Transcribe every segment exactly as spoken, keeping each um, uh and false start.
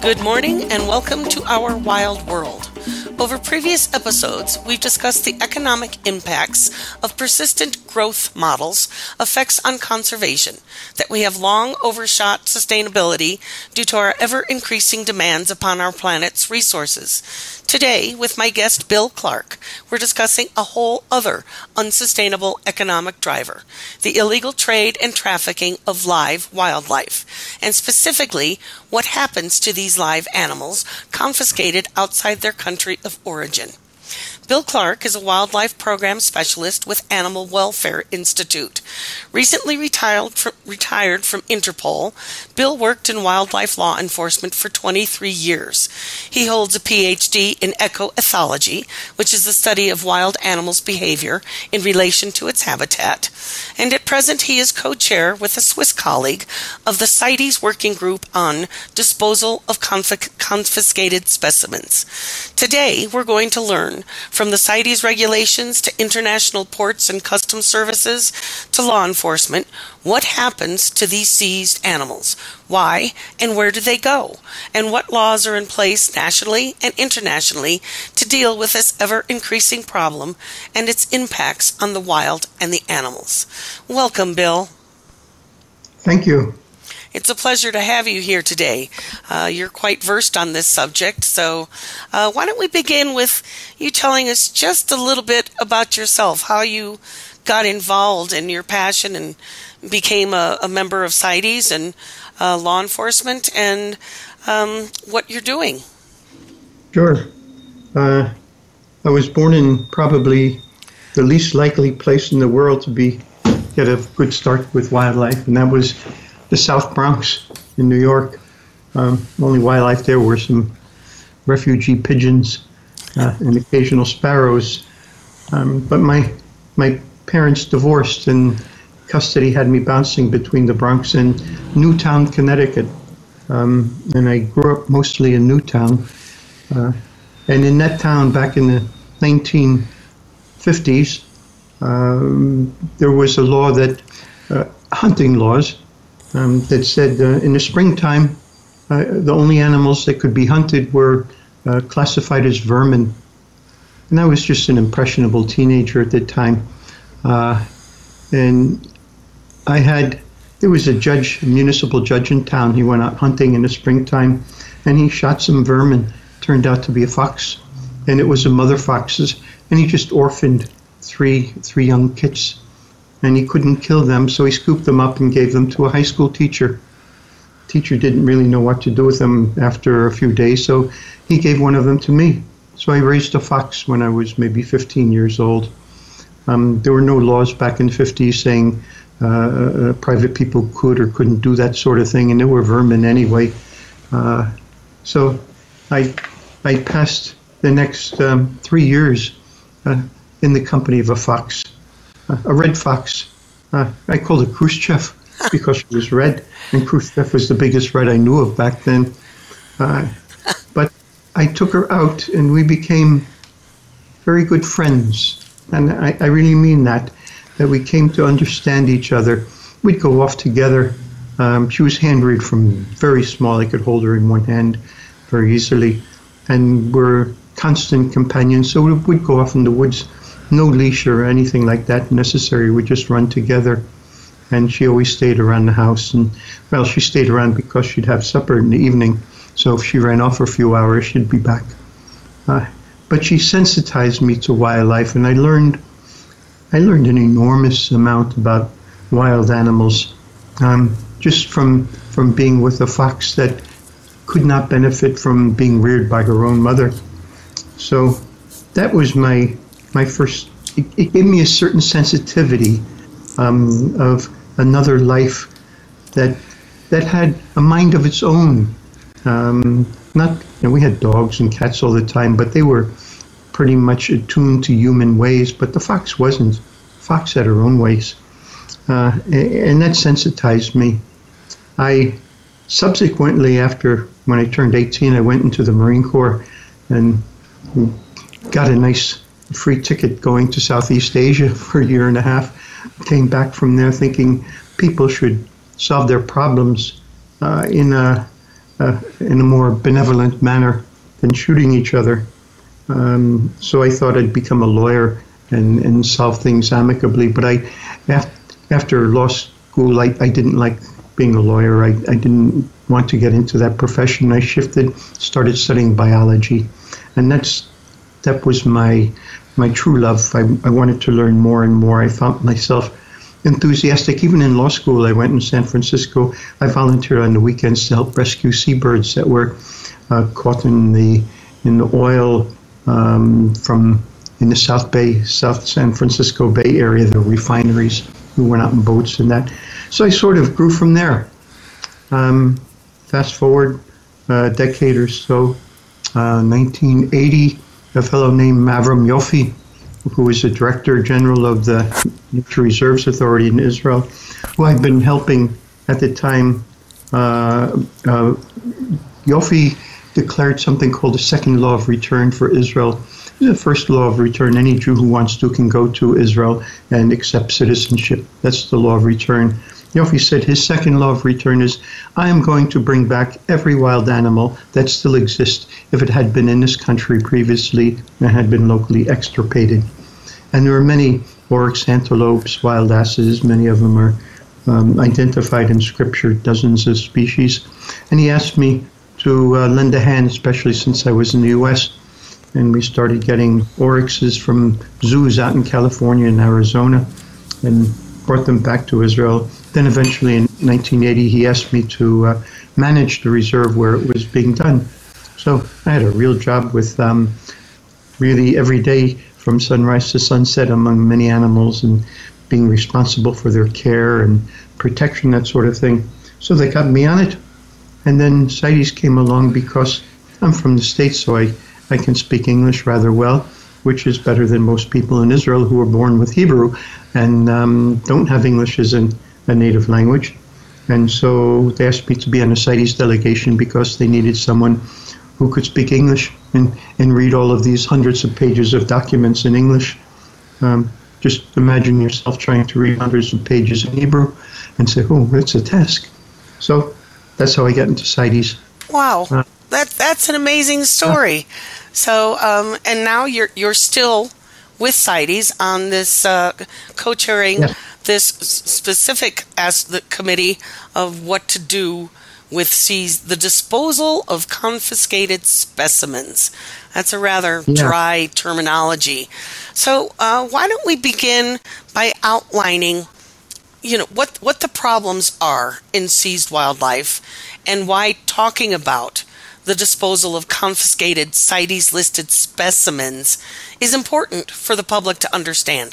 Good morning and welcome to Our Wild World. Over previous episodes, we've discussed the economic impacts of persistent growth models' effects on conservation, that we have long overshot sustainability due to our ever-increasing demands upon our planet's resources. Today, with my guest Bill Clark, we're discussing a whole other unsustainable economic driver, the illegal trade and trafficking of live wildlife, and specifically what happens to these live animals confiscated outside their country of origin. Bill Clark is a wildlife program specialist with Animal Welfare Institute. Recently retired from, retired from Interpol, Bill worked in wildlife law enforcement for twenty-three years. He holds a P H D in echoethology, which is the study of wild animals' behavior in relation to its habitat. And at present, he is co-chair with a Swiss colleague of the CITES Working Group on Disposal of Conf- Confiscated Specimens. Today, we're going to learn from the CITES regulations to international ports and customs services to law enforcement, what happens to these seized animals? Why and where do they go? And what laws are in place nationally and internationally to deal with this ever-increasing problem and its impacts on the wild and the animals? Welcome, Bill. Thank you. It's a pleasure to have you here today. Uh, you're quite versed on this subject, so uh, why don't we begin with you telling us just a little bit about yourself, how you got involved in your passion and became a, a member of CITES and uh, law enforcement, and um, what you're doing. Sure. Uh, I was born in probably the least likely place in the world to be get a good start with wildlife, and that was the South Bronx in New York. Um, only wildlife there were some refugee pigeons uh, and occasional sparrows. Um, but my my parents divorced, and custody had me bouncing between the Bronx and Newtown, Connecticut. Um, and I grew up mostly in Newtown. Uh, and in that town, back in the nineteen fifties, um, there was a law that, uh, hunting laws, Um, that said uh, in the springtime, uh, the only animals that could be hunted were uh, classified as vermin. And I was just an impressionable teenager at the time. Uh, and I had, there was a judge, a municipal judge in town. He went out hunting in the springtime and he shot some vermin. Turned out to be a fox, and it was a mother fox's. And he just orphaned three three young kits. And he couldn't kill them, so he scooped them up and gave them to a high school teacher. The teacher didn't really know what to do with them after a few days, so he gave one of them to me. So I raised a fox when I was maybe fifteen years old. Um, there were no laws back in the fifties saying uh, uh, private people could or couldn't do that sort of thing, and there were vermin anyway. Uh, so I, I passed the next um, three years uh, in the company of a fox. A red fox. Uh, I called it Khrushchev because she was red, and Khrushchev was the biggest red I knew of back then. Uh, but I took her out, and we became very good friends. And I, I really mean that, that we came to understand each other. We'd go off together. Um, she was hand-reared from very small. I could hold her in one hand very easily. And we're constant companions, so we'd go off in the woods. No leash or anything like that necessary. We just run together. And she always stayed around the house. And, well, she stayed around because she'd have supper in the evening. So if she ran off for a few hours, she'd be back. Uh, but she sensitized me to wildlife. And I learned I learned an enormous amount about wild animals um, just from, from being with a fox that could not benefit from being reared by her own mother. So that was my... My first, it, it gave me a certain sensitivity um, of another life that that had a mind of its own, Um, not, you know, we had dogs and cats all the time, but they were pretty much attuned to human ways, but the fox wasn't. The fox had her own ways. Uh, and that sensitized me. I subsequently, after when I turned eighteen, I went into the Marine Corps and got a nice free ticket going to Southeast Asia for a year and a half. Came back from there thinking people should solve their problems uh, in a uh, in a more benevolent manner than shooting each other. Um, so I thought I'd become a lawyer and and solve things amicably. But I, after after law school, I, I didn't like being a lawyer. I, I didn't want to get into that profession. I shifted, started studying biology, and that's that was my my true love. I, I wanted to learn more and more. I found myself enthusiastic. Even in law school, I went in San Francisco. I volunteered on the weekends to help rescue seabirds that were uh, caught in the in the oil um, from in the South Bay, South San Francisco Bay area, the refineries. We went out in boats and that. So I sort of grew from there. Um, fast forward a decade or so, uh, nineteen eighty, a fellow named Avram Yoffe, who is the Director General of the Nature Reserves Authority in Israel, who I've been helping at the time. Uh, uh, Yoffe declared something called the Second Law of Return for Israel. The first law of return, any Jew who wants to can go to Israel and accept citizenship. That's the law of return. Yoffe said his second law of return is, I am going to bring back every wild animal that still exists if it had been in this country previously and had been locally extirpated. And there are many oryx, antelopes, wild asses, many of them are um, identified in scripture, dozens of species. And he asked me to uh, lend a hand, especially since I was in the U S, and we started getting oryxes from zoos out in California and Arizona and brought them back to Israel. Then eventually in nineteen eighty, he asked me to uh, manage the reserve where it was being done. So I had a real job with um, really every day from sunrise to sunset among many animals and being responsible for their care and protection, that sort of thing. So they got me on it. And then CITES came along because I'm from the States, so I I can speak English rather well, which is better than most people in Israel who are born with Hebrew and um, don't have English as an, a native language. And so they asked me to be on a CITES delegation because they needed someone who could speak English and, and read all of these hundreds of pages of documents in English. Um, just imagine yourself trying to read hundreds of pages in Hebrew and say, oh, that's a task. So that's how I got into CITES. Wow. Uh, That that's an amazing story. So, um, and now you're you're still with CITES on this uh, co-chairing yes. this specific as the committee of what to do with seize the disposal of confiscated specimens. That's a rather yeah. dry terminology. So, uh, why don't we begin by outlining, you know, what what the problems are in seized wildlife, and why talking about the disposal of confiscated CITES-listed specimens is important for the public to understand.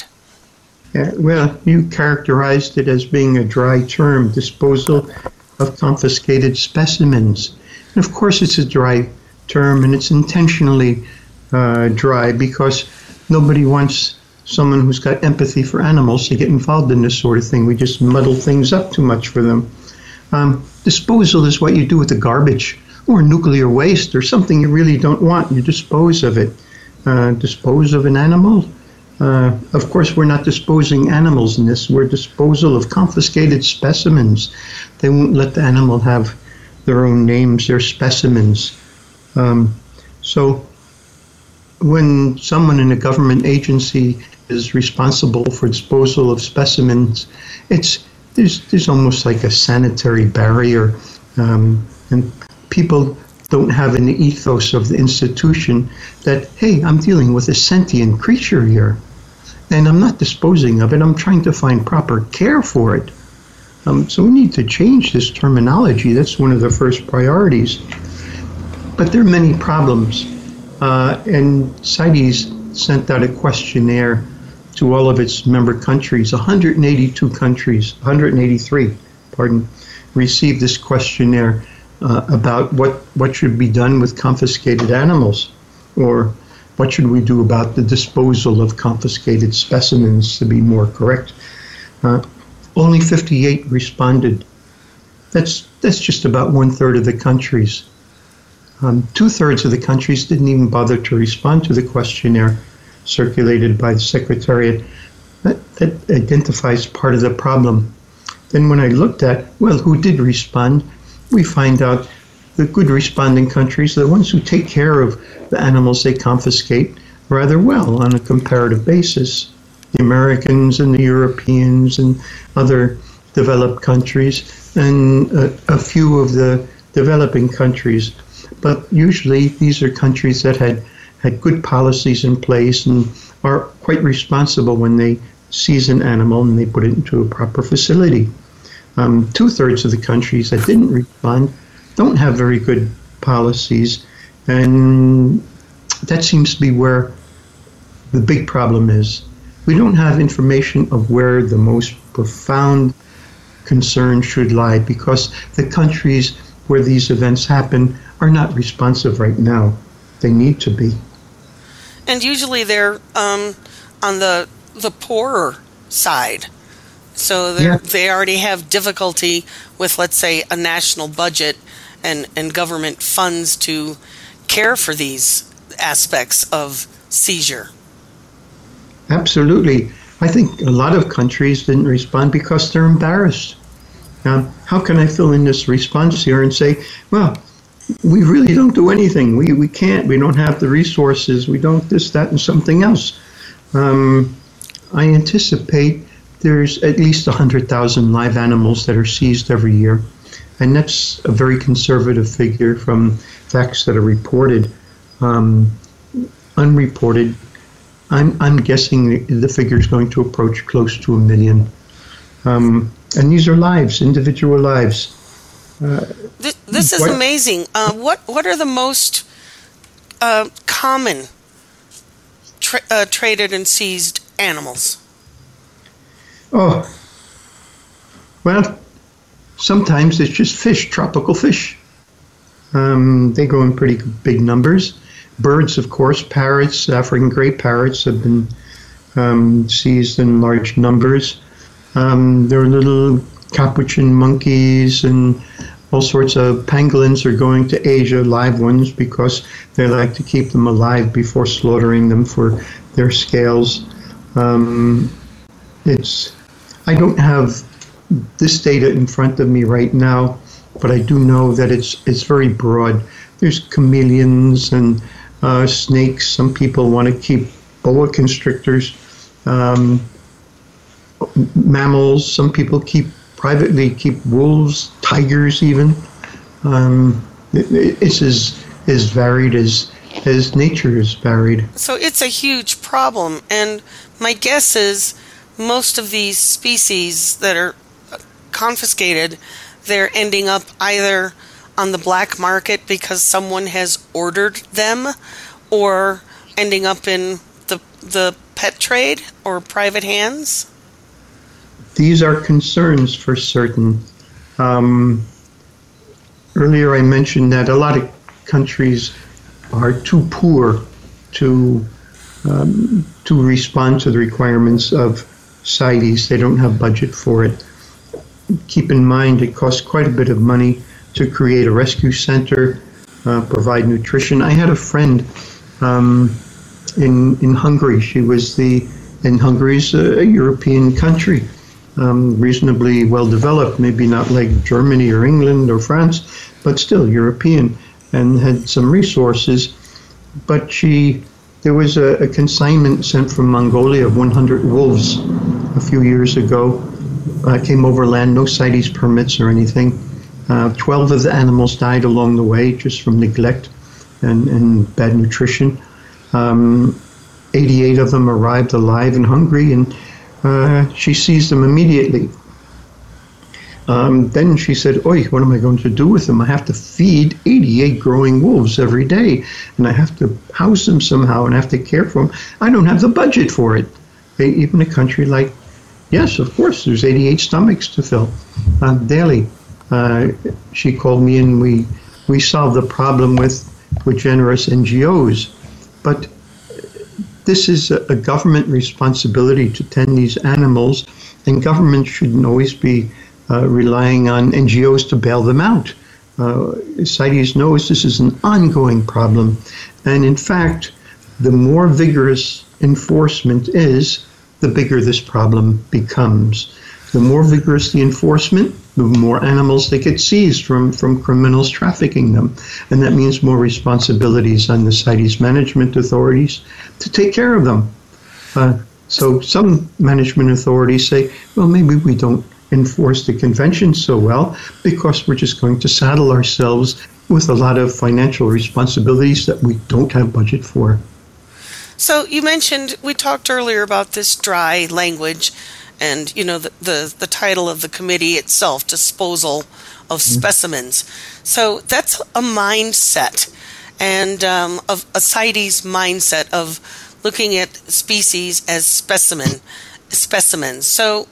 Yeah, well, you characterized it as being a dry term, disposal of confiscated specimens. And of course it's a dry term, and it's intentionally uh, dry because nobody wants someone who's got empathy for animals to get involved in this sort of thing. We just muddle things up too much for them. Um, disposal is what you do with the garbage or nuclear waste, or something you really don't want. You dispose of it. Uh, dispose of an animal? Uh, of course, we're not disposing animals in this. We're disposal of confiscated specimens. They won't let the animal have their own names. They're specimens. Um, so when someone in a government agency is responsible for disposal of specimens, it's there's, there's almost like a sanitary barrier. Um, and people don't have an ethos of the institution that, hey, I'm dealing with a sentient creature here, and I'm not disposing of it. I'm trying to find proper care for it. Um, so we need to change this terminology. That's one of the first priorities. But there are many problems. Uh, and CITES sent out a questionnaire to all of its member countries. one hundred eighty-two countries, one hundred eighty-three, pardon, received this questionnaire. uh, about what, what should be done with confiscated animals, or what should we do about the disposal of confiscated specimens, to be more correct. Uh, only fifty-eight responded. That's, that's just about one-third of the countries. Um, two-thirds of the countries didn't even bother to respond to the questionnaire circulated by the Secretariat. That, that identifies part of the problem. Then when I looked at, well, who did respond, we find out the good responding countries, the ones who take care of the animals they confiscate, rather well on a comparative basis. The Americans and the Europeans and other developed countries, and a, a few of the developing countries. But usually these are countries that had, had good policies in place and are quite responsible when they seize an animal and they put it into a proper facility. Um, two-thirds of the countries that didn't respond don't have very good policies, and that seems to be where the big problem is. We don't have information of where the most profound concern should lie, because the countries where these events happen are not responsive right now. They need to be. And usually they're um, on the the poorer side. So yeah. They already have difficulty with, let's say, a national budget and, and government funds to care for these aspects of seizure. Absolutely. I think a lot of countries didn't respond because they're embarrassed. Um, how can I fill in this response here and say, well, we really don't do anything. We we can't. We don't have the resources. We don't this, that, and something else. Um, I anticipate there's at least one hundred thousand live animals that are seized every year. And that's a very conservative figure from facts that are reported. Um, unreported, I'm, I'm guessing the figure is going to approach close to a million. Um, and these are lives, individual lives. Uh, this this is amazing. Uh, what what are the most uh, common tra- uh, traded and seized animals? Oh, well, sometimes it's just fish, tropical fish. Um, they go in pretty big numbers. Birds, of course, parrots, African gray parrots have been um, seized in large numbers. Um, there are little capuchin monkeys and all sorts of pangolins are going to Asia, live ones, because they like to keep them alive before slaughtering them for their scales. Um, it's I don't have this data in front of me right now, but I do know that it's it's very broad. There's chameleons and uh, snakes. Some people want to keep boa constrictors, um, mammals. Some people keep privately keep wolves, tigers, even. Um, it, it, it's as as varied as as nature is varied. So it's a huge problem, and my guess is most of these species that are confiscated, they're ending up either on the black market because someone has ordered them, or ending up in the the pet trade or private hands? These are concerns for certain. Um, earlier I mentioned that a lot of countries are too poor to um, to respond to the requirements of CITES. They don't have budget for it. Keep in mind it costs quite a bit of money to create a rescue center, uh, provide nutrition. I had a friend um, in in Hungary. She was the, and Hungary's a, a European country, um, reasonably well developed, maybe not like Germany or England or France, but still European, and had some resources. But she, there was a, a consignment sent from Mongolia of one hundred wolves a few years ago. Uh, came overland, no CITES permits or anything. Uh, twelve of the animals died along the way just from neglect and, and bad nutrition. Um, eighty-eight of them arrived alive and hungry, and uh, she seized them immediately. Um, then she said, "Oi, what am I going to do with them? I have to feed eighty-eight growing wolves every day, and I have to house them somehow and I have to care for them. I don't have the budget for it." They, even a country like, yes, of course, there's eighty-eight stomachs to fill uh, daily. Uh, she called me and we we solved the problem with, with generous N G Os. But this is a, a government responsibility to tend these animals, and government shouldn't always be uh, relying on N G Os to bail them out. Uh, CITES knows this is an ongoing problem, and in fact, the more vigorous enforcement is, the bigger this problem becomes. The more vigorous the enforcement, the more animals they get seized from, from criminals trafficking them. And that means more responsibilities on the CITES management authorities to take care of them. Uh, so some management authorities say, well, maybe we don't enforce the convention so well because we're just going to saddle ourselves with a lot of financial responsibilities that we don't have budget for. So you mentioned, we talked earlier about this dry language and, you know, the, the, the title of the committee itself, Disposal of mm-hmm. Specimens. So that's a mindset, and um, of a CITES mindset of looking at species as specimen specimens. So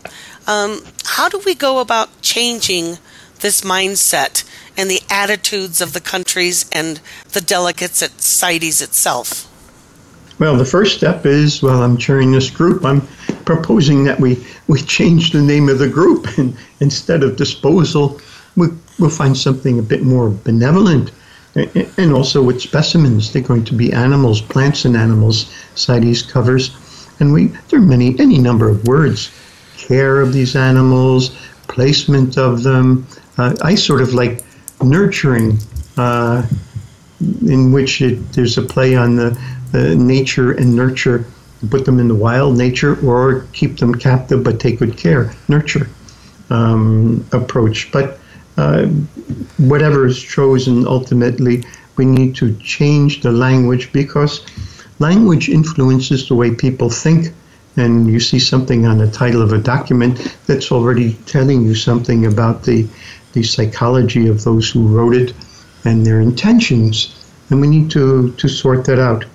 um, how do we go about changing this mindset and the attitudes of the countries and the delegates at CITES itself? Well, the first step is, while I'm chairing this group, I'm proposing that we, we change the name of the group, and instead of disposal, we, we'll find something a bit more benevolent. And also with specimens, they're going to be animals, plants and animals, CITES covers. And we there are many, any number of words, care of these animals, placement of them. Uh, I sort of like nurturing, uh, in which it, there's a play on the Uh, nature and nurture, put them in the wild, nature, or keep them captive but take good care, nurture um, approach. But uh, whatever is chosen, ultimately, we need to change the language, because language influences the way people think. And you see something on the title of a document that's already telling you something about the, the psychology of those who wrote it and their intentions. And we need to, to sort that out.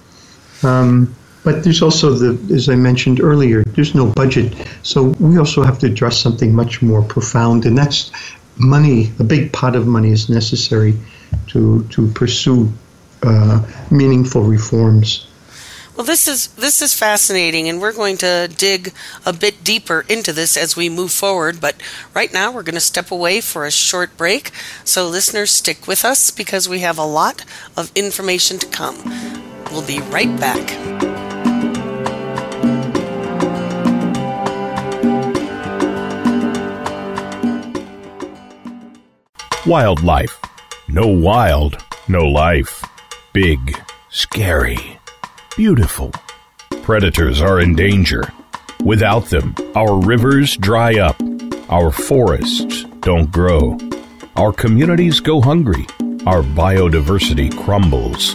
Um, but there's also, the, as I mentioned earlier, there's no budget. So we also have to address something much more profound, and that's money. A big pot of money is necessary to to pursue uh, meaningful reforms. Well, this is this is fascinating, and we're going to dig a bit deeper into this as we move forward. But right now, we're going to step away for a short break. So listeners, stick with us, because we have a lot of information to come. We'll be right back. Wildlife. No wild, no life. Big, scary, beautiful. Predators are in danger. Without them, our rivers dry up. Our forests don't grow. Our communities go hungry. Our biodiversity crumbles.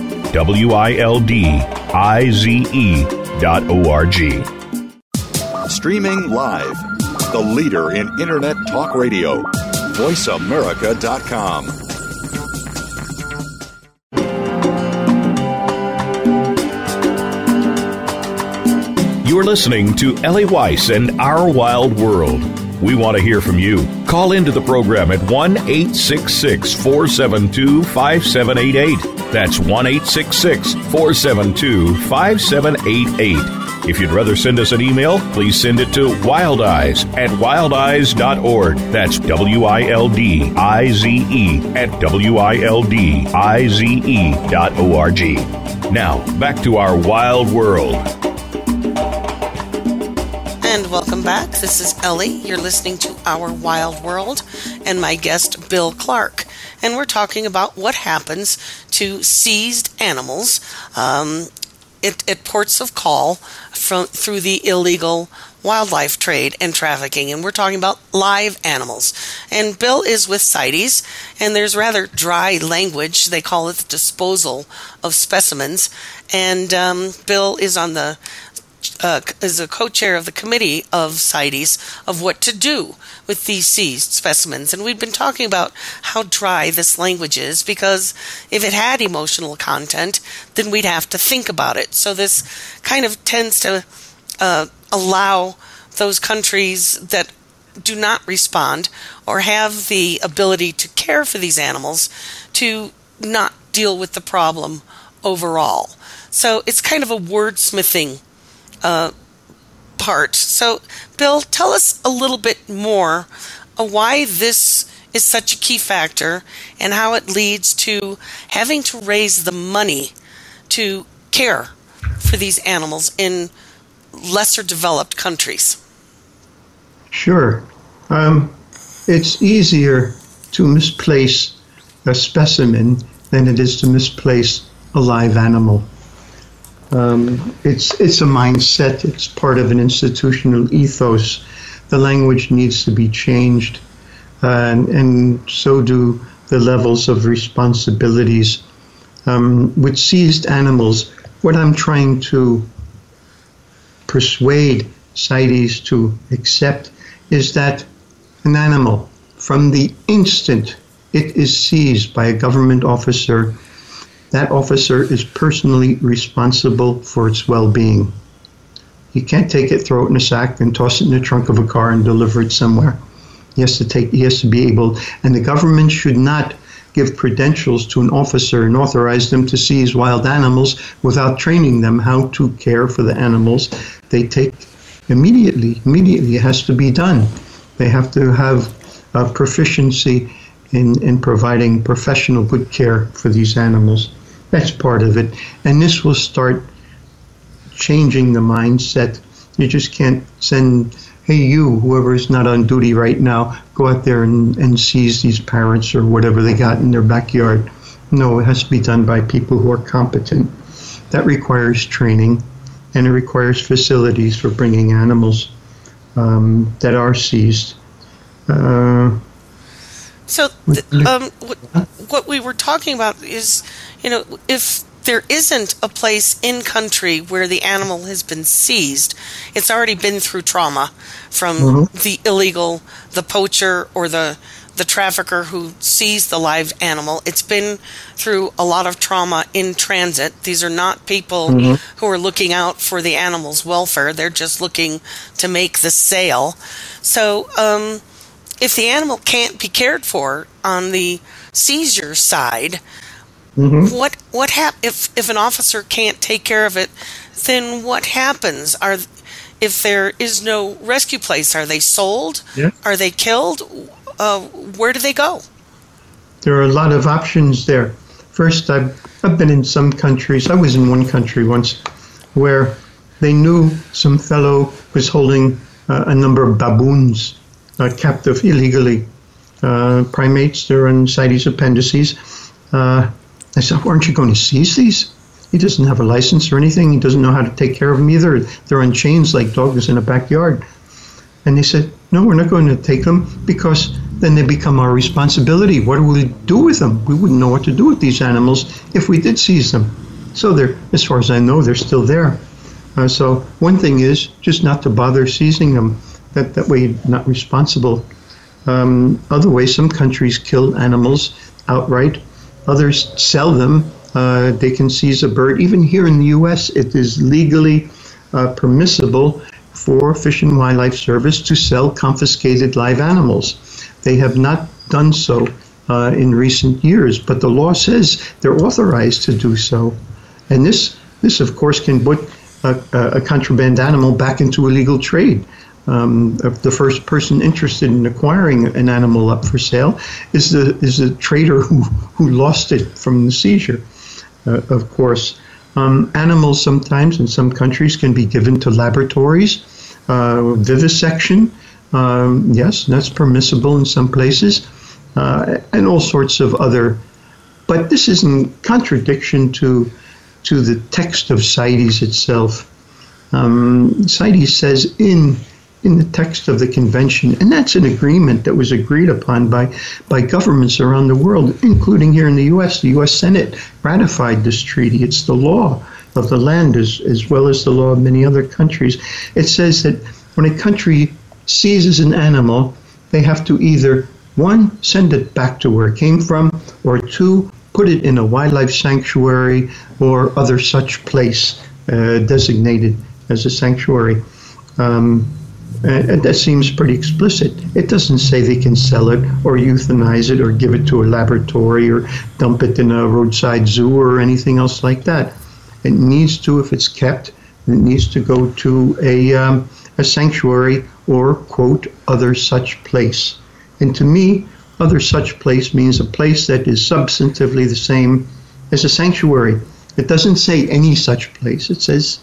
W I L D I Z E dot O R G. Streaming live. The leader in Internet Talk Radio. voice america dot com. You're listening to Ellie Weiss and Our Wild World. We want to hear from you. Call into the program at one eight six six, four seven two, five seven eight eight. That's one eight six six, four seven two, five seven eight eight. If you'd rather send us an email, please send it to wildeyes at wildeyes dot org. That's W I L D I Z E at W I L D I Z E dot O R G. Now, back to our wild world. And welcome back. This is Ellie. You're listening to Our Wild World and my guest, Bill Clark. And we're talking about what happens to seized animals um, at, at ports of call from through the illegal wildlife trade and trafficking. And we're talking about live animals. And Bill is with CITES, and there's rather dry language. They call it the disposal of specimens. And um, Bill is on the Uh, is a co-chair of the committee of CITES of what to do with these seized specimens. And we've been talking about how dry this language is, because if it had emotional content, then we'd have to think about it. So this kind of tends to uh, allow those countries that do not respond or have the ability to care for these animals to not deal with the problem overall. So it's kind of a wordsmithing Uh, part. So, Bill, tell us a little bit more on why this is such a key factor and how it leads to having to raise the money to care for these animals in lesser developed countries. Sure. Um, it's easier to misplace a specimen than it is to misplace a live animal. Um, it's it's a mindset. It's part of an institutional ethos. The language needs to be changed, uh, and, and so do the levels of responsibilities. Um, with seized animals, what I'm trying to persuade CITES to accept is that an animal, from the instant it is seized by a government officer, that officer is personally responsible for its well-being. You can't take it, throw it in a sack, and toss it in the trunk of a car and deliver it somewhere. He has to take. He has to be able, and the government should not give credentials to an officer and authorize them to seize wild animals without training them how to care for the animals they take immediately. Immediately, it has to be done. They have to have uh, proficiency in, in providing professional good care for these animals. That's part of it. And this will start changing the mindset. You just can't send, hey, you, whoever is not on duty right now, go out there and, and seize these parrots or whatever they got in their backyard. No, it has to be done by people who are competent. That requires training, and it requires facilities for bringing animals um, that are seized. Uh, So um, what we were talking about is, you know, if there isn't a place in country where the animal has been seized, it's already been through trauma from mm-hmm. the illegal, the poacher, or the, the trafficker who seized the live animal. It's been through a lot of trauma in transit. These are not people mm-hmm. who are looking out for the animal's welfare. They're just looking to make the sale. So um if the animal can't be cared for on the seizure side, mm-hmm. what what hap- if if an officer can't take care of it, then what happens? Are if there is no rescue place, are they sold? Yeah. Are they killed? Uh, where do they go? There are a lot of options there. First, I've I've been in some countries. I was in one country once where they knew some fellow was holding uh, a number of baboons Uh, captive illegally, uh, primates. They're in CITES appendices. Uh, I said, aren't you going to seize these? He doesn't have a license or anything. He doesn't know how to take care of them either. They're on chains like dogs in a backyard. And they said, no, we're not going to take them, because then they become our responsibility. What do we do with them? We wouldn't know what to do with these animals if we did seize them. So they're, as far as I know, they're still there. Uh, so one thing is just not to bother seizing them. That, that way you're not responsible. Um, other ways, some countries kill animals outright. Others sell them. Uh, they can seize a bird. Even here in the U S, it is legally uh, permissible for Fish and Wildlife Service to sell confiscated live animals. They have not done so uh, in recent years, but the law says they're authorized to do so. And this, this of course, can put a, a contraband animal back into illegal trade. Um, the first person interested in acquiring an animal up for sale is the is the trader who, who lost it from the seizure, uh, of course. Um, animals sometimes in some countries can be given to laboratories, uh, vivisection, um, yes, that's permissible in some places, uh, and all sorts of other. But this is in contradiction to, to the text of CITES itself. Um, CITES says in in the text of the convention, and that's an agreement that was agreed upon by, by governments around the world, including here in the U S. The U S. Senate ratified this treaty. It's the law of the land as, as well as the law of many other countries. It says that when a country seizes an animal, they have to either, one, send it back to where it came from, or two, put it in a wildlife sanctuary or other such place uh, designated as a sanctuary. Um, And that seems pretty explicit. It doesn't say they can sell it or euthanize it or give it to a laboratory or dump it in a roadside zoo or anything else like that. It needs to, if it's kept, it needs to go to a, um, a sanctuary or, quote, other such place. And to me, other such place means a place that is substantively the same as a sanctuary. It doesn't say any such place. It says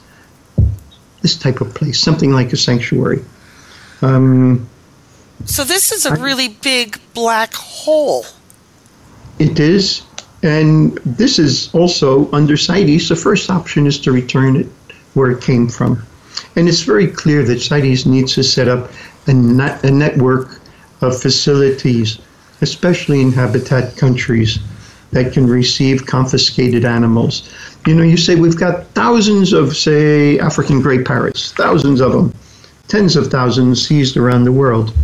this type of place, something like a sanctuary. Um, so this is a really big black hole. It is, and this is also under CITES. The first option is to return it where it came from, and it's very clear that CITES needs to set up a, net, a network of facilities, especially in habitat countries, that can receive confiscated animals. You know, you say we've got thousands of, say, African gray parrots, thousands of them. Tens of thousands seized around the world.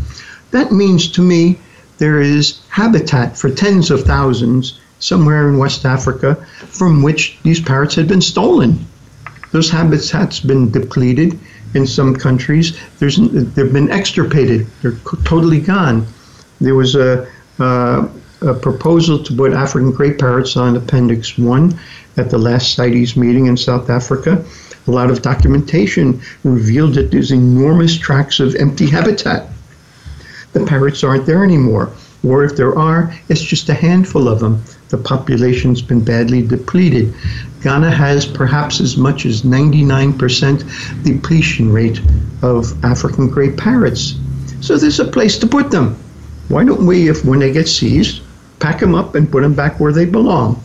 That means to me there is habitat for tens of thousands somewhere in West Africa from which these parrots had been stolen. Those habitats have been depleted in some countries. There's, they've been extirpated. They're totally gone. There was a, uh, a proposal to put African gray parrots on Appendix one at the last CITES meeting in South Africa. A lot of documentation revealed that there's enormous tracts of empty habitat. The parrots aren't there anymore, or if there are, it's just a handful of them. The population's been badly depleted. Ghana has perhaps as much as ninety-nine percent depletion rate of African gray parrots. So there's a place to put them. Why don't we, if when they get seized, pack them up and put them back where they belong?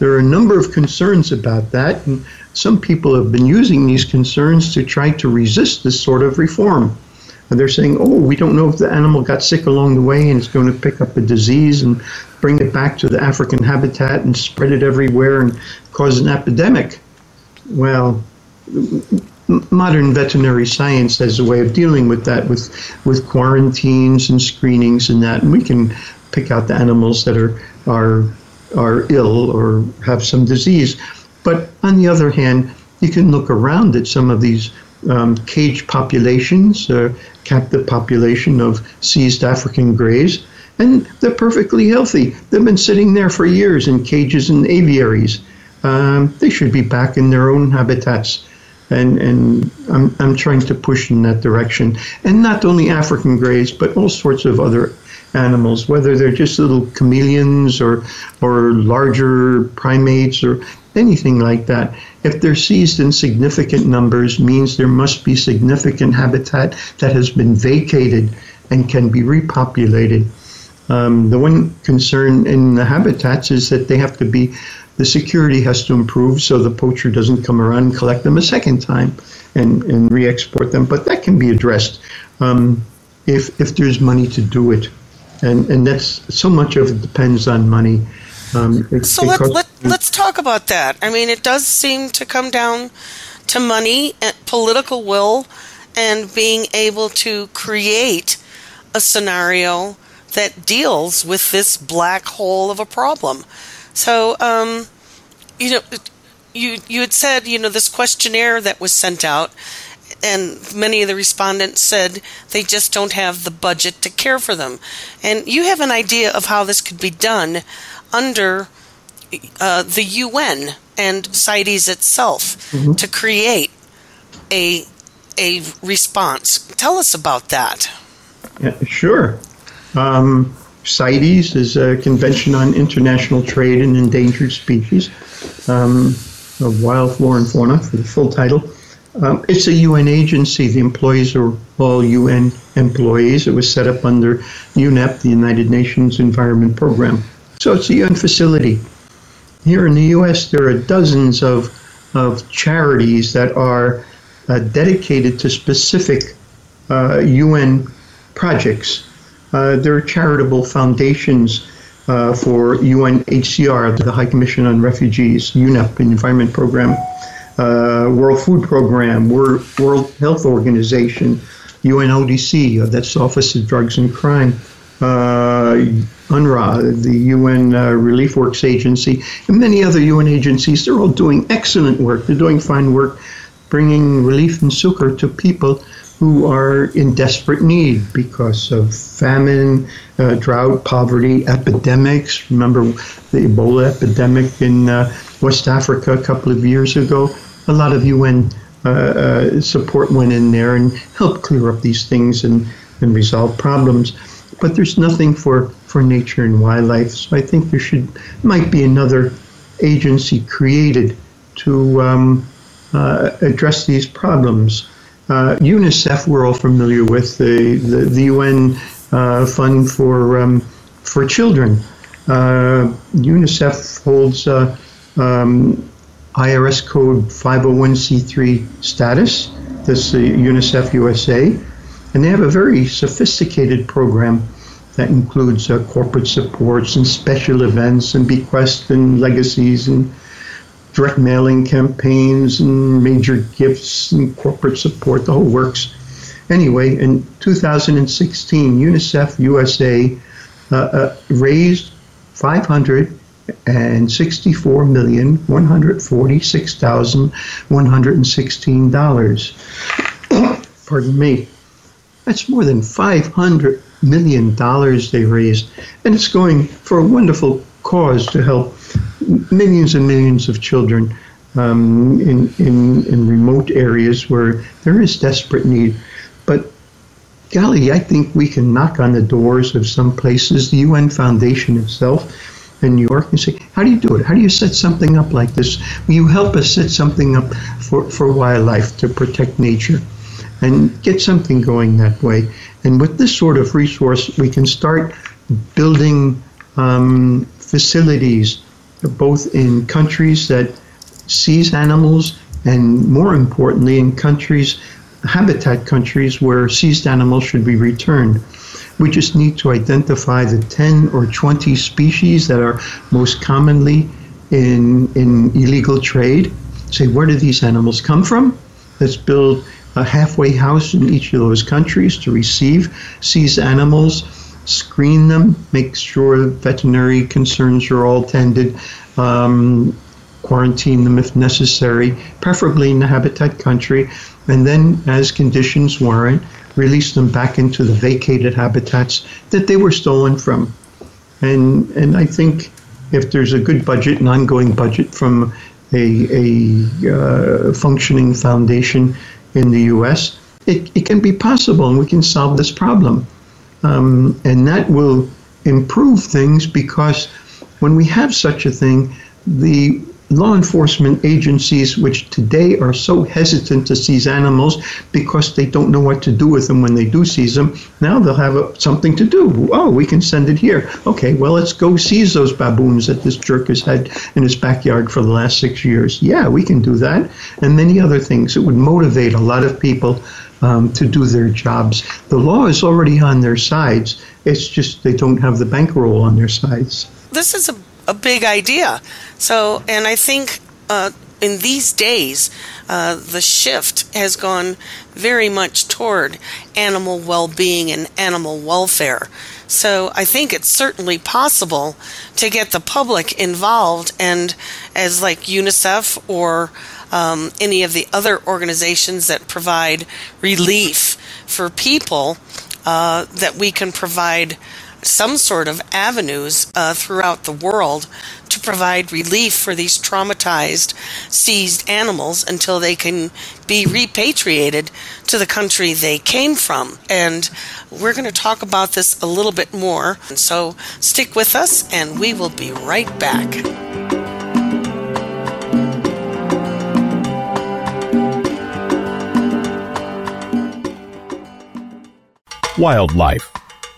There are a number of concerns about that, and some people have been using these concerns to try to resist this sort of reform. And they're saying, oh, we don't know if the animal got sick along the way and it's going to pick up a disease and bring it back to the African habitat and spread it everywhere and cause an epidemic. Well, modern veterinary science has a way of dealing with that, with, with quarantines and screenings and that, and we can pick out the animals that are are are ill or have some disease. But on the other hand, you can look around at some of these um, caged populations, uh, captive population of seized African greys, and they're perfectly healthy. They've been sitting there for years in cages and aviaries. Um, they should be back in their own habitats. And, and I'm, I'm trying to push in that direction. And not only African greys, but all sorts of other animals, whether they're just little chameleons or or larger primates or anything like that. If they're seized in significant numbers, means there must be significant habitat that has been vacated and can be repopulated. Um, the one concern in the habitats is that they have to be, the security has to improve so the poacher doesn't come around and collect them a second time and, and re-export them, but that can be addressed um, if, if there's money to do it. And, and that's so much of it depends on money. Um, it, so it let, let, let's talk about that. I mean, it does seem to come down to money, and political will, and being able to create a scenario that deals with this black hole of a problem. So, um, you know, you, you had said, you know, this questionnaire that was sent out, and many of the respondents said they just don't have the budget to care for them. And you have an idea of how this could be done under uh, the U N and CITES itself, mm-hmm. to create a a response. Tell us about that. Yeah, sure. Um, CITES is a Convention on International Trade in Endangered Species um, of Wild Flora and Fauna, for the full title. Um, it's a U N agency. The employees are all U N employees. It was set up under UNEP, the United Nations Environment Program. So it's a U N facility. Here in the U S, there are dozens of, of charities that are uh, dedicated to specific uh, U N projects. Uh, there are charitable foundations uh, for U N H C R, the High Commission on Refugees, UNEP, the Environment Program, uh, World Food Program, World, World Health Organization, U N O D C, that's Office of Drugs and Crime, uh, UNRWA, the U N uh, Relief Works Agency, and many other U N agencies. They're all doing excellent work. They're doing fine work, bringing relief and succor to people who are in desperate need because of famine, uh, drought, poverty, epidemics. Remember the Ebola epidemic in uh, West Africa a couple of years ago? A lot of U N uh, uh, support went in there and helped clear up these things and, and resolve problems. But there's nothing for, for nature and wildlife, so I think there should might be another agency created to um, uh, address these problems. Uh, UNICEF, we're all familiar with, the, the, the U N uh, fund for, um, for children. Uh, UNICEF holds uh, um, I R S code five oh one c three status. This is uh, UNICEF U S A. And they have a very sophisticated program that includes uh, corporate supports and special events and bequests and legacies and direct mailing campaigns and major gifts and corporate support, the whole works. Anyway, in two thousand sixteen, UNICEF U S A uh, uh, raised five hundred sixty-four million, one hundred forty-six thousand, one hundred sixteen dollars. Pardon me. That's more than five hundred million dollars they raised, and it's going for a wonderful cause to help millions and millions of children um, in, in, in remote areas where there is desperate need. But golly, I think we can knock on the doors of some places, the U N Foundation itself in New York, and say, how do you do it? How do you set something up like this? Will you help us set something up for, for wildlife to protect nature and get something going that way? And with this sort of resource, we can start building um, facilities both in countries that seize animals and, more importantly, in countries, habitat countries, where seized animals should be returned. We just need to identify the ten or twenty species that are most commonly in, in illegal trade. Say, where do these animals come from? Let's build a halfway house in each of those countries to receive seized animals, screen them, make sure veterinary concerns are all tended, um, quarantine them if necessary, preferably in the habitat country, and then, as conditions warrant, release them back into the vacated habitats that they were stolen from. And and I think if there's a good budget, an ongoing budget from a, a uh, functioning foundation in the U S, it, it can be possible, and we can solve this problem. Um, and that will improve things, because when we have such a thing, the law enforcement agencies, which today are so hesitant to seize animals because they don't know what to do with them when they do seize them, now they'll have a, something to do. Oh, we can send it here. Okay, well, let's go seize those baboons that this jerk has had in his backyard for the last six years. Yeah, we can do that, and many other things. It would motivate a lot of people Um, to do their jobs. The law is already on their sides. It's just they don't have the bankroll on their sides. This is a, a big idea. So, and I think uh, in these days, uh, the shift has gone very much toward animal well-being and animal welfare. So I think it's certainly possible to get the public involved, and as like UNICEF or Um, any of the other organizations that provide relief for people, uh, that we can provide some sort of avenues uh, throughout the world to provide relief for these traumatized, seized animals until they can be repatriated to the country they came from. And we're going to talk about this a little bit more. So stick with us, and we will be right back. Wildlife.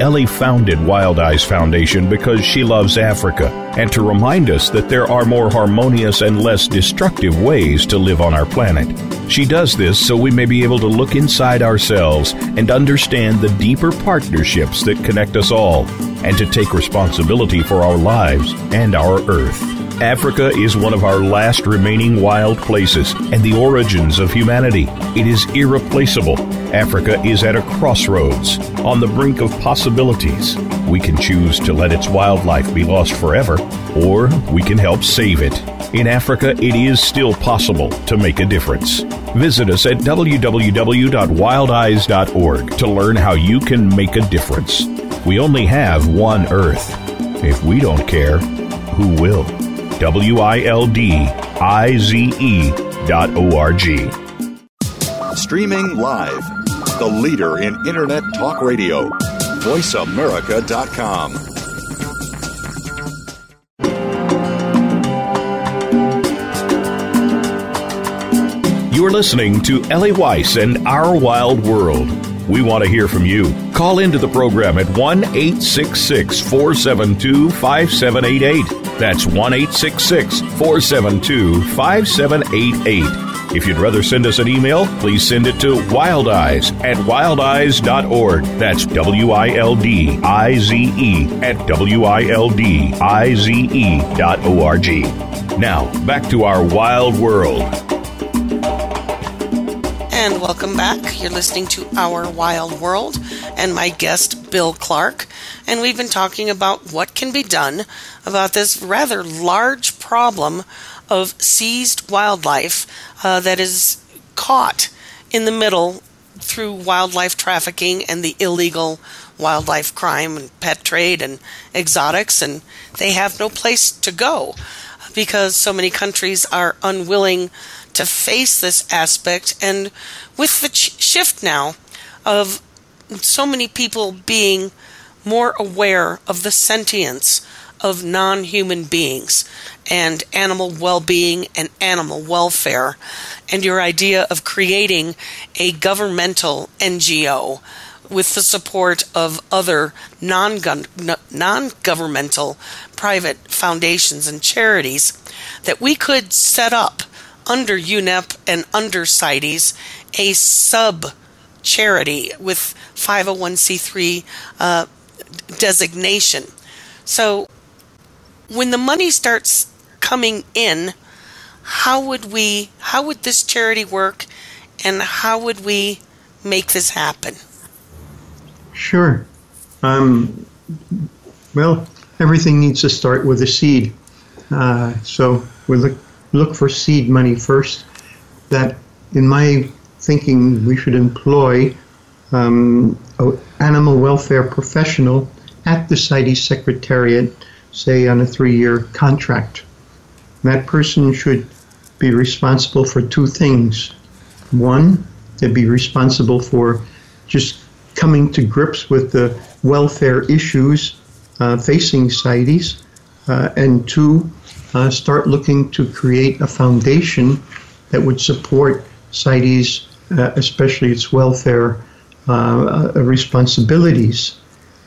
Ellie founded WildiZe Foundation because she loves Africa and to remind us that there are more harmonious and less destructive ways to live on our planet. She does this so we may be able to look inside ourselves and understand the deeper partnerships that connect us all and to take responsibility for our lives and our Earth. Africa is one of our last remaining wild places and the origins of humanity. It is irreplaceable. Africa is at a crossroads, on the brink of possibilities. We can choose to let its wildlife be lost forever, or we can help save it. In Africa, it is still possible to make a difference. Visit us at w w w dot wildize dot org to learn how you can make a difference. We only have one Earth. If we don't care, who will? W I L D I Z E dot O R G. Streaming live. The leader in Internet talk radio. voice america dot com. You're listening to Ellie Weiss and Our Wild World. We want to hear from you. Call into the program at one eight six six, four seven two, five seven eight eight. That's one eight six six, four seven two, five seven eight eight. If you'd rather send us an email, please send it to wildize at wildize dot org. That's W I L D I Z E at W I L D I Z E dot O R G. Now, back to our wild world. And welcome back. You're listening to Our Wild World and my guest, Bill Clark. And we've been talking about what can be done about this rather large problem of seized wildlife uh, that is caught in the middle through wildlife trafficking and the illegal wildlife crime and pet trade and exotics. And they have no place to go because so many countries are unwilling to face this aspect, and with the ch- shift now of so many people being more aware of the sentience of non-human beings and animal well-being and animal welfare, and your idea of creating a governmental N G O with the support of other non-gun- non-governmental private foundations and charities that we could set up under U N E P and under CITES, a sub-charity with five oh one c three uh, designation. So when the money starts coming in, how would we, how would this charity work, and how would we make this happen? Sure. Um, well, everything needs to start with a seed. Uh, so we're looking Look for seed money first. That, in my thinking, we should employ um, an animal welfare professional at the CITES Secretariat, say on a three-year contract. That person should be responsible for two things. One, they'd be responsible for just coming to grips with the welfare issues uh, facing CITES, uh, and two, Uh, start looking to create a foundation that would support CITES, uh, especially its welfare uh, uh, responsibilities.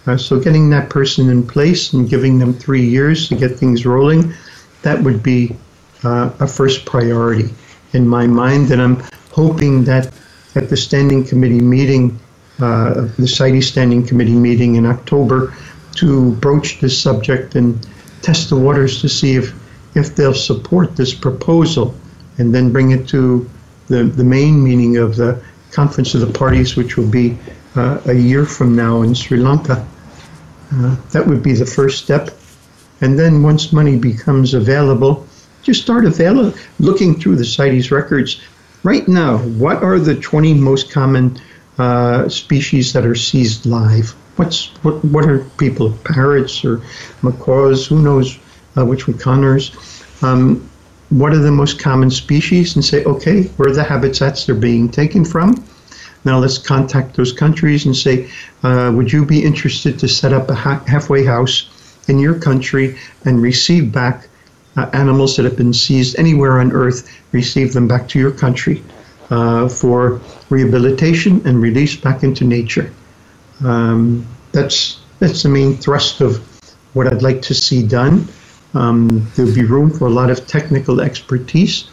Uh, so getting that person in place and giving them three years to get things rolling, that would be uh, a first priority in my mind. And I'm hoping that at the Standing Committee meeting, uh, the CITES Standing Committee meeting in October, to broach this subject and test the waters to see if if they'll support this proposal, and then bring it to the, the main meaning of the Conference of the Parties, which will be uh, a year from now in Sri Lanka. Uh, that would be the first step. And then once money becomes available, just start avail- looking through the CITES records. Right now, what are the twenty most common uh, species that are seized live? What's What What are people, parrots or macaws, who knows uh, which one, conners? Um, what are the most common species? And say, okay, where are the habitats they're being taken from? Now let's contact those countries and say, uh, would you be interested to set up a ha- halfway house in your country and receive back uh, animals that have been seized anywhere on Earth, receive them back to your country uh, for rehabilitation and release back into nature? Um, that's that's the main thrust of what I'd like to see done. Um, there'll be room for a lot of technical expertise,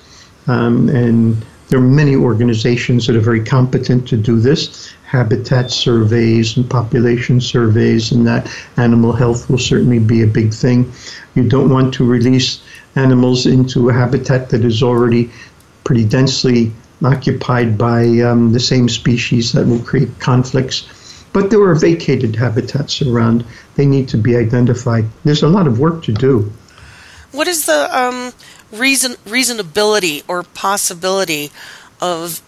um, and there are many organizations that are very competent to do this. Habitat surveys and population surveys and that. Animal health will certainly be a big thing. You don't want to release animals into a habitat that is already pretty densely occupied by um, the same species. That will create conflicts. But there are vacated habitats around. They need to be identified. There's a lot of work to do. What is the um, reason, reasonability or possibility of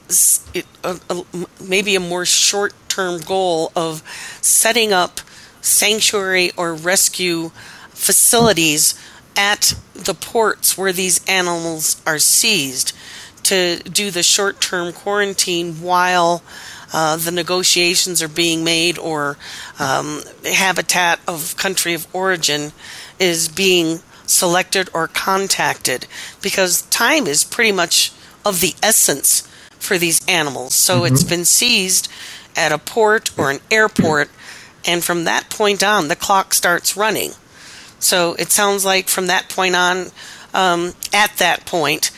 it, uh, uh, maybe a more short-term goal of setting up sanctuary or rescue facilities at the ports where these animals are seized to do the short-term quarantine while Uh, the negotiations are being made, or um, habitat of country of origin is being selected or contacted, because time is pretty much of the essence for these animals. So mm-hmm. It's been seized at a port or an airport, and from that point on, the clock starts running. So it sounds like from that point on, um, at that point,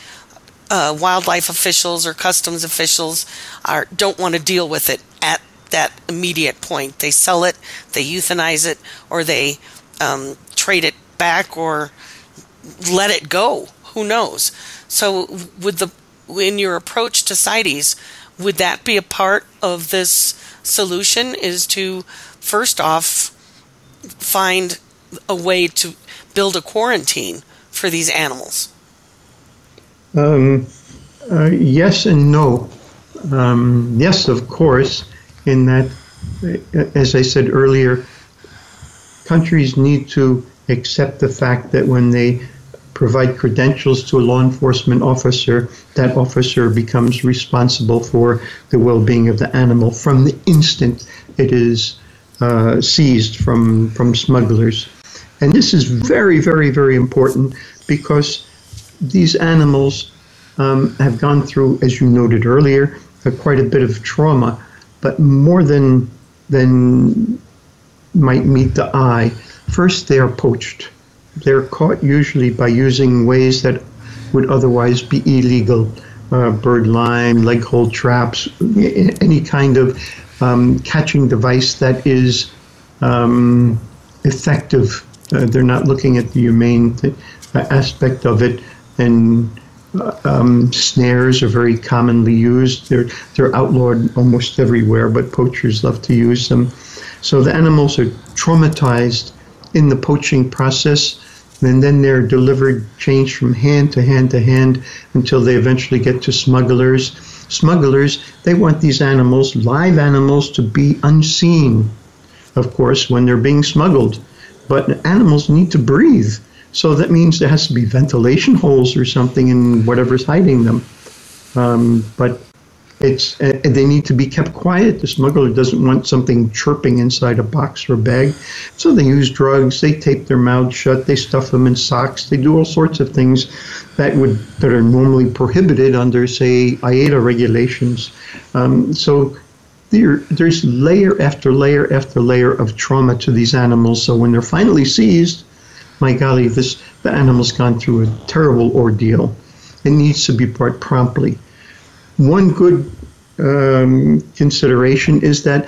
Uh, wildlife officials or customs officials are don't want to deal with it at that immediate point. They sell it, they euthanize it, or they um, trade it back or let it go. Who knows? So would the in your approach to CITES, would that be a part of this solution, is to first off find a way to build a quarantine for these animals? Um, uh, yes and no. Um, yes, of course, in that, as I said earlier, countries need to accept the fact that when they provide credentials to a law enforcement officer, that officer becomes responsible for the well-being of the animal from the instant it is uh, seized from, from smugglers. And this is very, very, very important, because these animals um, have gone through, as you noted earlier, uh, quite a bit of trauma, but more than than might meet the eye. First, they are poached. They're caught usually by using ways that would otherwise be illegal. Uh, bird lime, leg hole traps, any kind of um, catching device that is um, effective. Uh, they're not looking at the humane th- aspect of it. And uh, um, snares are very commonly used. They're they're outlawed almost everywhere, but poachers love to use them. So the animals are traumatized in the poaching process, and then they're delivered, changed from hand to hand to hand until they eventually get to smugglers. Smugglers, they want these animals, live animals, to be unseen, of course, when they're being smuggled. But animals need to breathe. So that means there has to be ventilation holes or something in whatever's hiding them. Um, but it's uh, they need to be kept quiet. The smuggler doesn't want something chirping inside a box or a bag. So they use drugs. They tape their mouths shut. They stuff them in socks. They do all sorts of things that would that are normally prohibited under, say, I A T A regulations. Um, so there, there's layer after layer after layer of trauma to these animals. So when they're finally seized, my golly, this the animal's gone through a terrible ordeal. It needs to be brought promptly. One good um, consideration is that,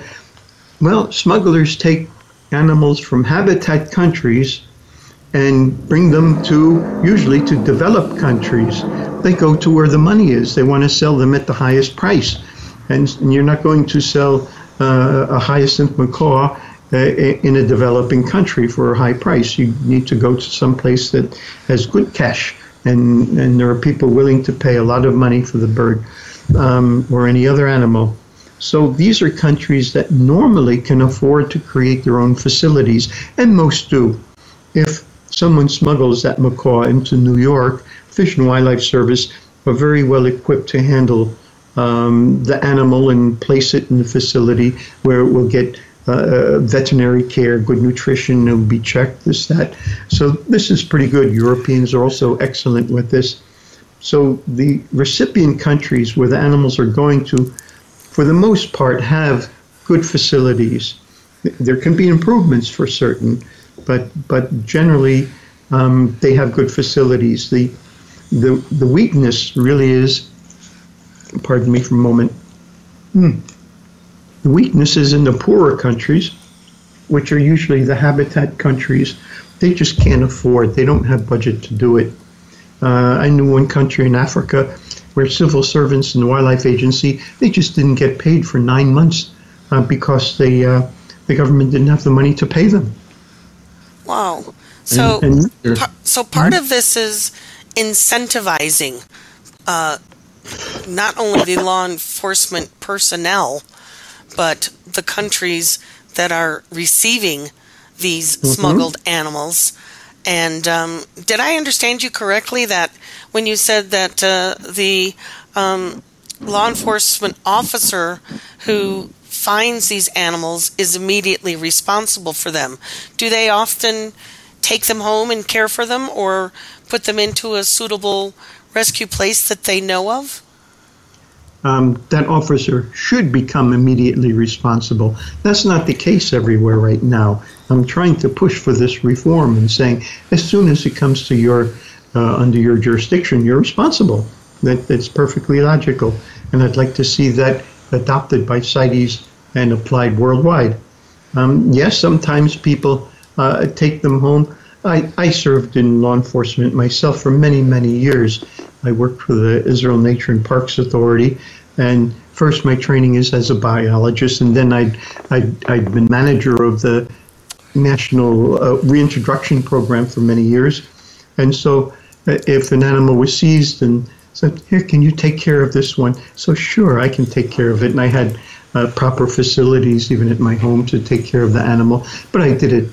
well, smugglers take animals from habitat countries and bring them to, usually to developed countries. they go to where the money is. They want to sell them at the highest price. And, and you're not going to sell uh, a hyacinth macaw uh, in a developing country for a high price. You need to go to some place that has good cash. And, and there are people willing to pay a lot of money for the bird um, or any other animal. So these are countries that normally can afford to create their own facilities, and most do. If someone smuggles that macaw into New York, Fish and Wildlife Service are very well equipped to handle um, the animal and place it in the facility where it will get uh, veterinary care, good nutrition, it will be checked, this, that. So this is pretty good. Europeans are also excellent with this. So the recipient countries where the animals are going to, for the most part, have good facilities. There can be improvements for certain, but but generally um, they have good facilities. The, the the weakness really is, pardon me for a moment, hmm, the weakness is in the poorer countries, which are usually the habitat countries. They just can't afford, they don't have budget to do it. Uh, I knew one country in Africa where civil servants in the wildlife agency, they just didn't get paid for nine months uh, because they, uh, the government didn't have the money to pay them. Wow. So, and, and par so part of this is incentivizing uh, not only the law enforcement personnel, but the countries that are receiving these mm-hmm. smuggled animals. And um, did I understand you correctly that when you said that uh, the um, law enforcement officer who finds these animals is immediately responsible for them? Do they often take them home and care for them, or put them into a suitable rescue place that they know of? Um, that officer should become immediately responsible. That's not the case everywhere right now. I'm trying to push for this reform and saying as soon as it comes to your uh, under your jurisdiction, you're responsible. That, that's perfectly logical. And I'd like to see that adopted by CITES and applied worldwide. Um, yes, sometimes people uh, take them home. I, I served in law enforcement myself for many, many years. I worked for the Israel Nature and Parks Authority, and first my training is as a biologist, and then I'd, I'd, I'd been manager of the National uh, Reintroduction Program for many years. And so uh, if an animal was seized and said, here, can you take care of this one? So sure, I can take care of it. And I had uh, proper facilities even at my home to take care of the animal, but I did it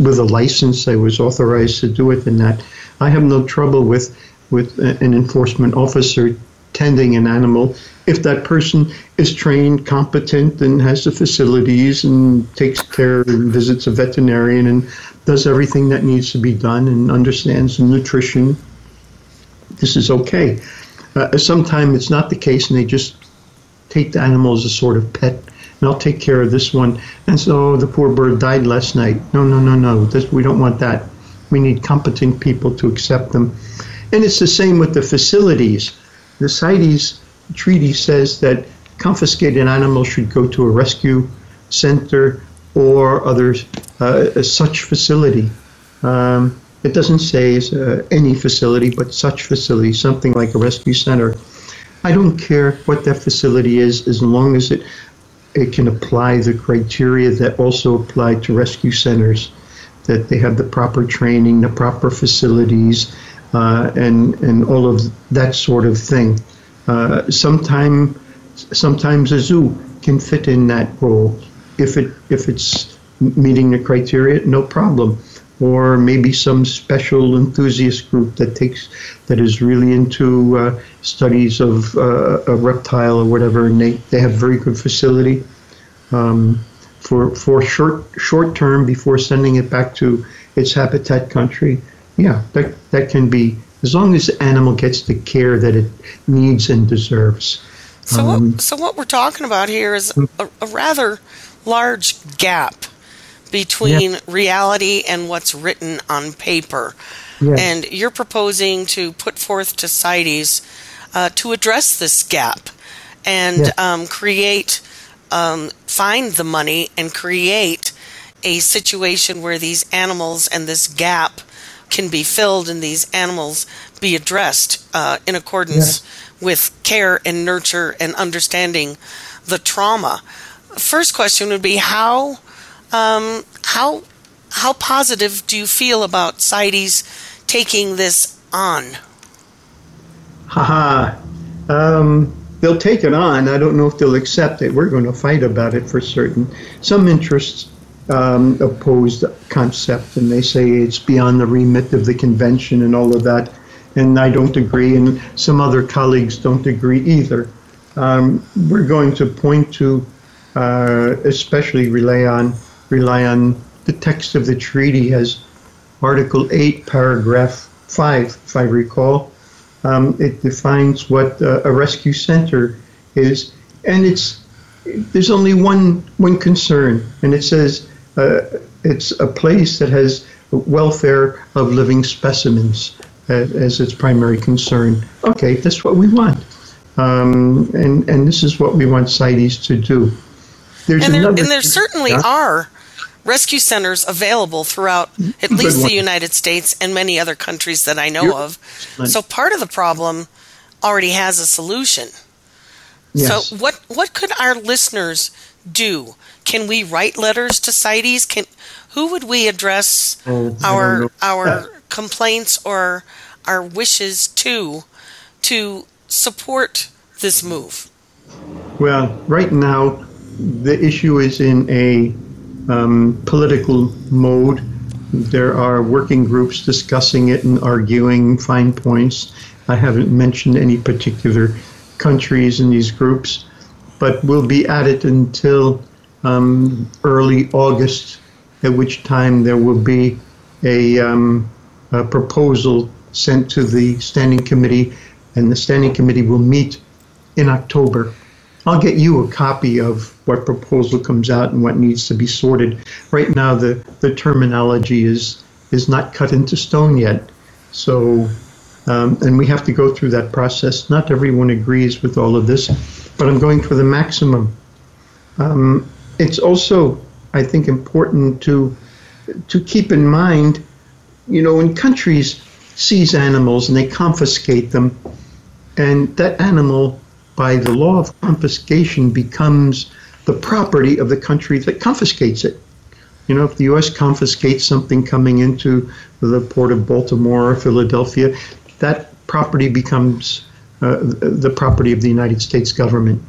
with a license. I was authorized to do it, and that I have no trouble with with an enforcement officer tending an animal if that person is trained, competent, and has the facilities and takes care and visits a veterinarian and does everything that needs to be done and understands the nutrition. This is okay. Uh, sometimes it's not the case, and they just take the animal as a sort of pet, and I'll take care of this one. And so, oh, the poor bird died last night. No, no, no, no, this, we don't want that. We need competent people to accept them. And it's the same with the facilities. The CITES treaty says that confiscated animals should go to a rescue center or other uh, such facility. Um, it doesn't say uh, any facility, but such facility, something like a rescue center. I don't care what that facility is, as long as it, it can apply the criteria that also apply to rescue centers, that they have the proper training, the proper facilities, Uh, and and all of that sort of thing. Uh, sometime, sometimes a zoo can fit in that role. If it if it's meeting the criteria, no problem. Or maybe some special enthusiast group that takes that is really into uh, studies of uh, a reptile or whatever, and they, they have very good facility um, for for short short term before sending it back to its habitat country. Yeah, that, that can be, as long as the animal gets the care that it needs and deserves. So, um, what, so what we're talking about here is a, a rather large gap between yeah. reality and what's written on paper. Yeah. And you're proposing to put forth to CITES uh, to address this gap and yeah. um, create, um, find the money and create a situation where these animals and this gap can be filled and these animals be addressed uh, in accordance yes. with care and nurture and understanding the trauma. First question would be how um, how how positive do you feel about CITES taking this on? Haha. Um, they'll take it on. I don't know if they'll accept it. We're going to fight about it for certain. Some interests um, oppose the concept, and they say it's beyond the remit of the convention and all of that. And I don't agree, and some other colleagues don't agree either. Um, we're going to point to, uh, especially rely on, rely on the text of the treaty as Article eight, Paragraph five, if I recall. Um, it defines what uh, a rescue center is, and it's there's only one one concern, and it says uh, it's a place that has welfare of living specimens as, as its primary concern. Okay, that's what we want, um, and and this is what we want CITES to do. There's and there, and there certainly yeah. are rescue centers available throughout at least the United States and many other countries that I know You're, of. Nice. So part of the problem already has a solution. Yes. So what, what could our listeners do? Can we write letters to CITES? Can who would we address oh, our our uh, complaints or our wishes to to support this move? Well, right now the issue is in a Um, political mode. There are working groups discussing it and arguing fine points. I haven't mentioned any particular countries in these groups, but we'll be at it until um, early August, at which time there will be a, um, a proposal sent to the Standing Committee, and the Standing Committee will meet in October. I'll get you a copy of what proposal comes out and what needs to be sorted. Right now, the, the terminology is is not cut into stone yet. So, um, and we have to go through that process. Not everyone agrees with all of this, but I'm going for the maximum. Um, it's also, I think, important to to keep in mind, you know, when countries seize animals and they confiscate them, and that animal, by the law of confiscation, becomes the property of the country that confiscates it. You know, if the U S confiscates something coming into the port of Baltimore or Philadelphia, that property becomes uh, the property of the United States government.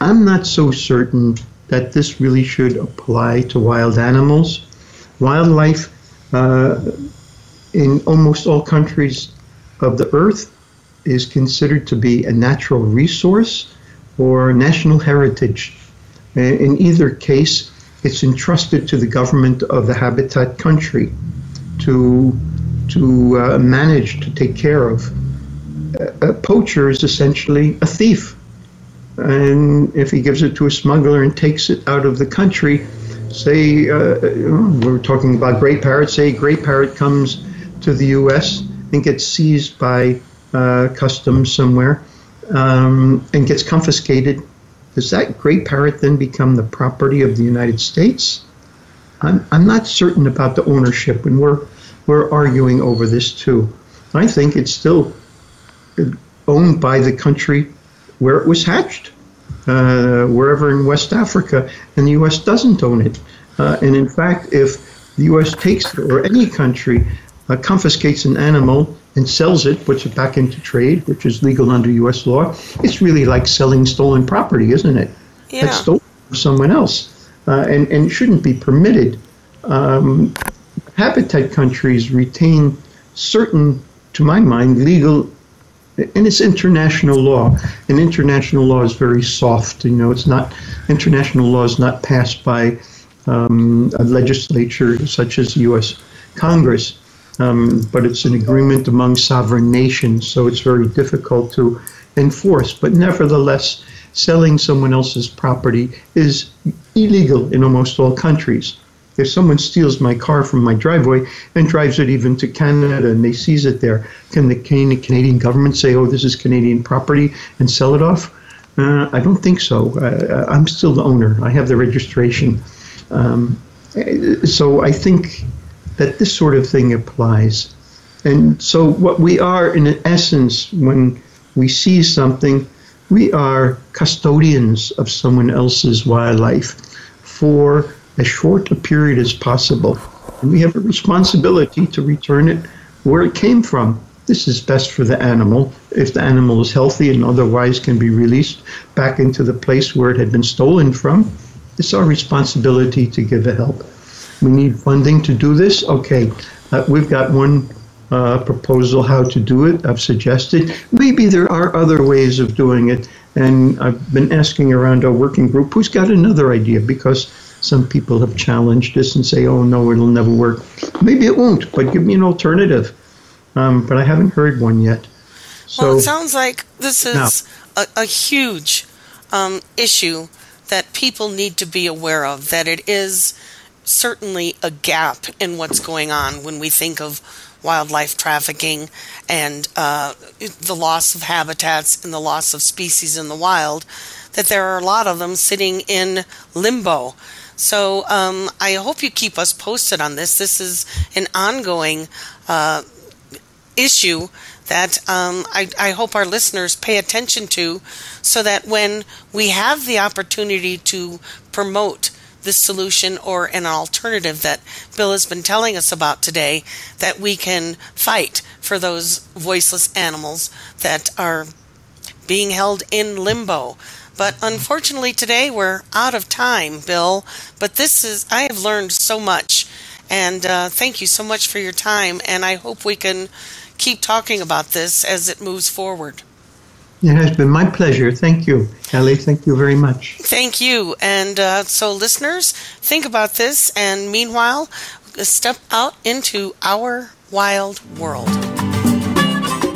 I'm not so certain that this really should apply to wild animals. Wildlife uh, in almost all countries of the earth is considered to be a natural resource or national heritage. In either case, it's entrusted to the government of the habitat country to to uh, manage, to take care of. A poacher is essentially a thief, and if he gives it to a smuggler and takes it out of the country, say uh, we're talking about gray parrot. Say gray parrot comes to the U S and gets seized by Uh, customs somewhere um, and gets confiscated. Does that gray parrot then become the property of the United States? I'm I'm not certain about the ownership, and we're we're arguing over this too. I think it's still owned by the country where it was hatched, uh, wherever in West Africa, and the U S doesn't own it. Uh, and in fact, if the U S takes it, or any country uh, confiscates an animal and sells it, puts it back into trade, which is legal under U S law, it's really like selling stolen property, isn't it? Yeah. That's stolen from someone else, uh, and, and shouldn't be permitted. Um, habitat countries retain certain, to my mind, legal, and it's international law, and international law is very soft. You know, it's not, international law is not passed by um, a legislature such as the U S Congress. Um, but it's an agreement among sovereign nations, so it's very difficult to enforce. But nevertheless, selling someone else's property is illegal in almost all countries. If someone steals my car from my driveway and drives it even to Canada and they seize it there, can the Canadian government say, oh, this is Canadian property, and sell it off? Uh, I don't think so. Uh, I'm still the owner. I have the registration. Um, so I think that this sort of thing applies. And so what we are, in essence, when we see something, we are custodians of someone else's wildlife for as short a period as possible. And we have a responsibility to return it where it came from. This is best for the animal, if the animal is healthy and otherwise can be released back into the place where it had been stolen from. It's our responsibility to give a help. We need funding to do this. Okay, uh, we've got one Uh, proposal how to do it. I've suggested maybe there are other ways of doing it, and I've been asking around our working group who's got another idea, because some people have challenged this and say, oh no, it'll never work. Maybe it won't, but give me an alternative. Um, but I haven't heard one yet. So, well, it sounds like this is a, a huge um, issue that people need to be aware of, that it is certainly a gap in what's going on when we think of wildlife trafficking and uh, the loss of habitats and the loss of species in the wild, that there are a lot of them sitting in limbo. So um, I hope you keep us posted on this. This is an ongoing uh, issue that um, I, I hope our listeners pay attention to, so that when we have the opportunity to promote the solution or an alternative that Bill has been telling us about today, that we can fight for those voiceless animals that are being held in limbo. But unfortunately today we're out of time, Bill, but this is, I have learned so much, and uh, thank you so much for your time, and I hope we can keep talking about this as it moves forward. It has been my pleasure. Thank you, Ellie. Thank you very much. Thank you. And uh, so, listeners, think about this. And meanwhile, step out into our wild world.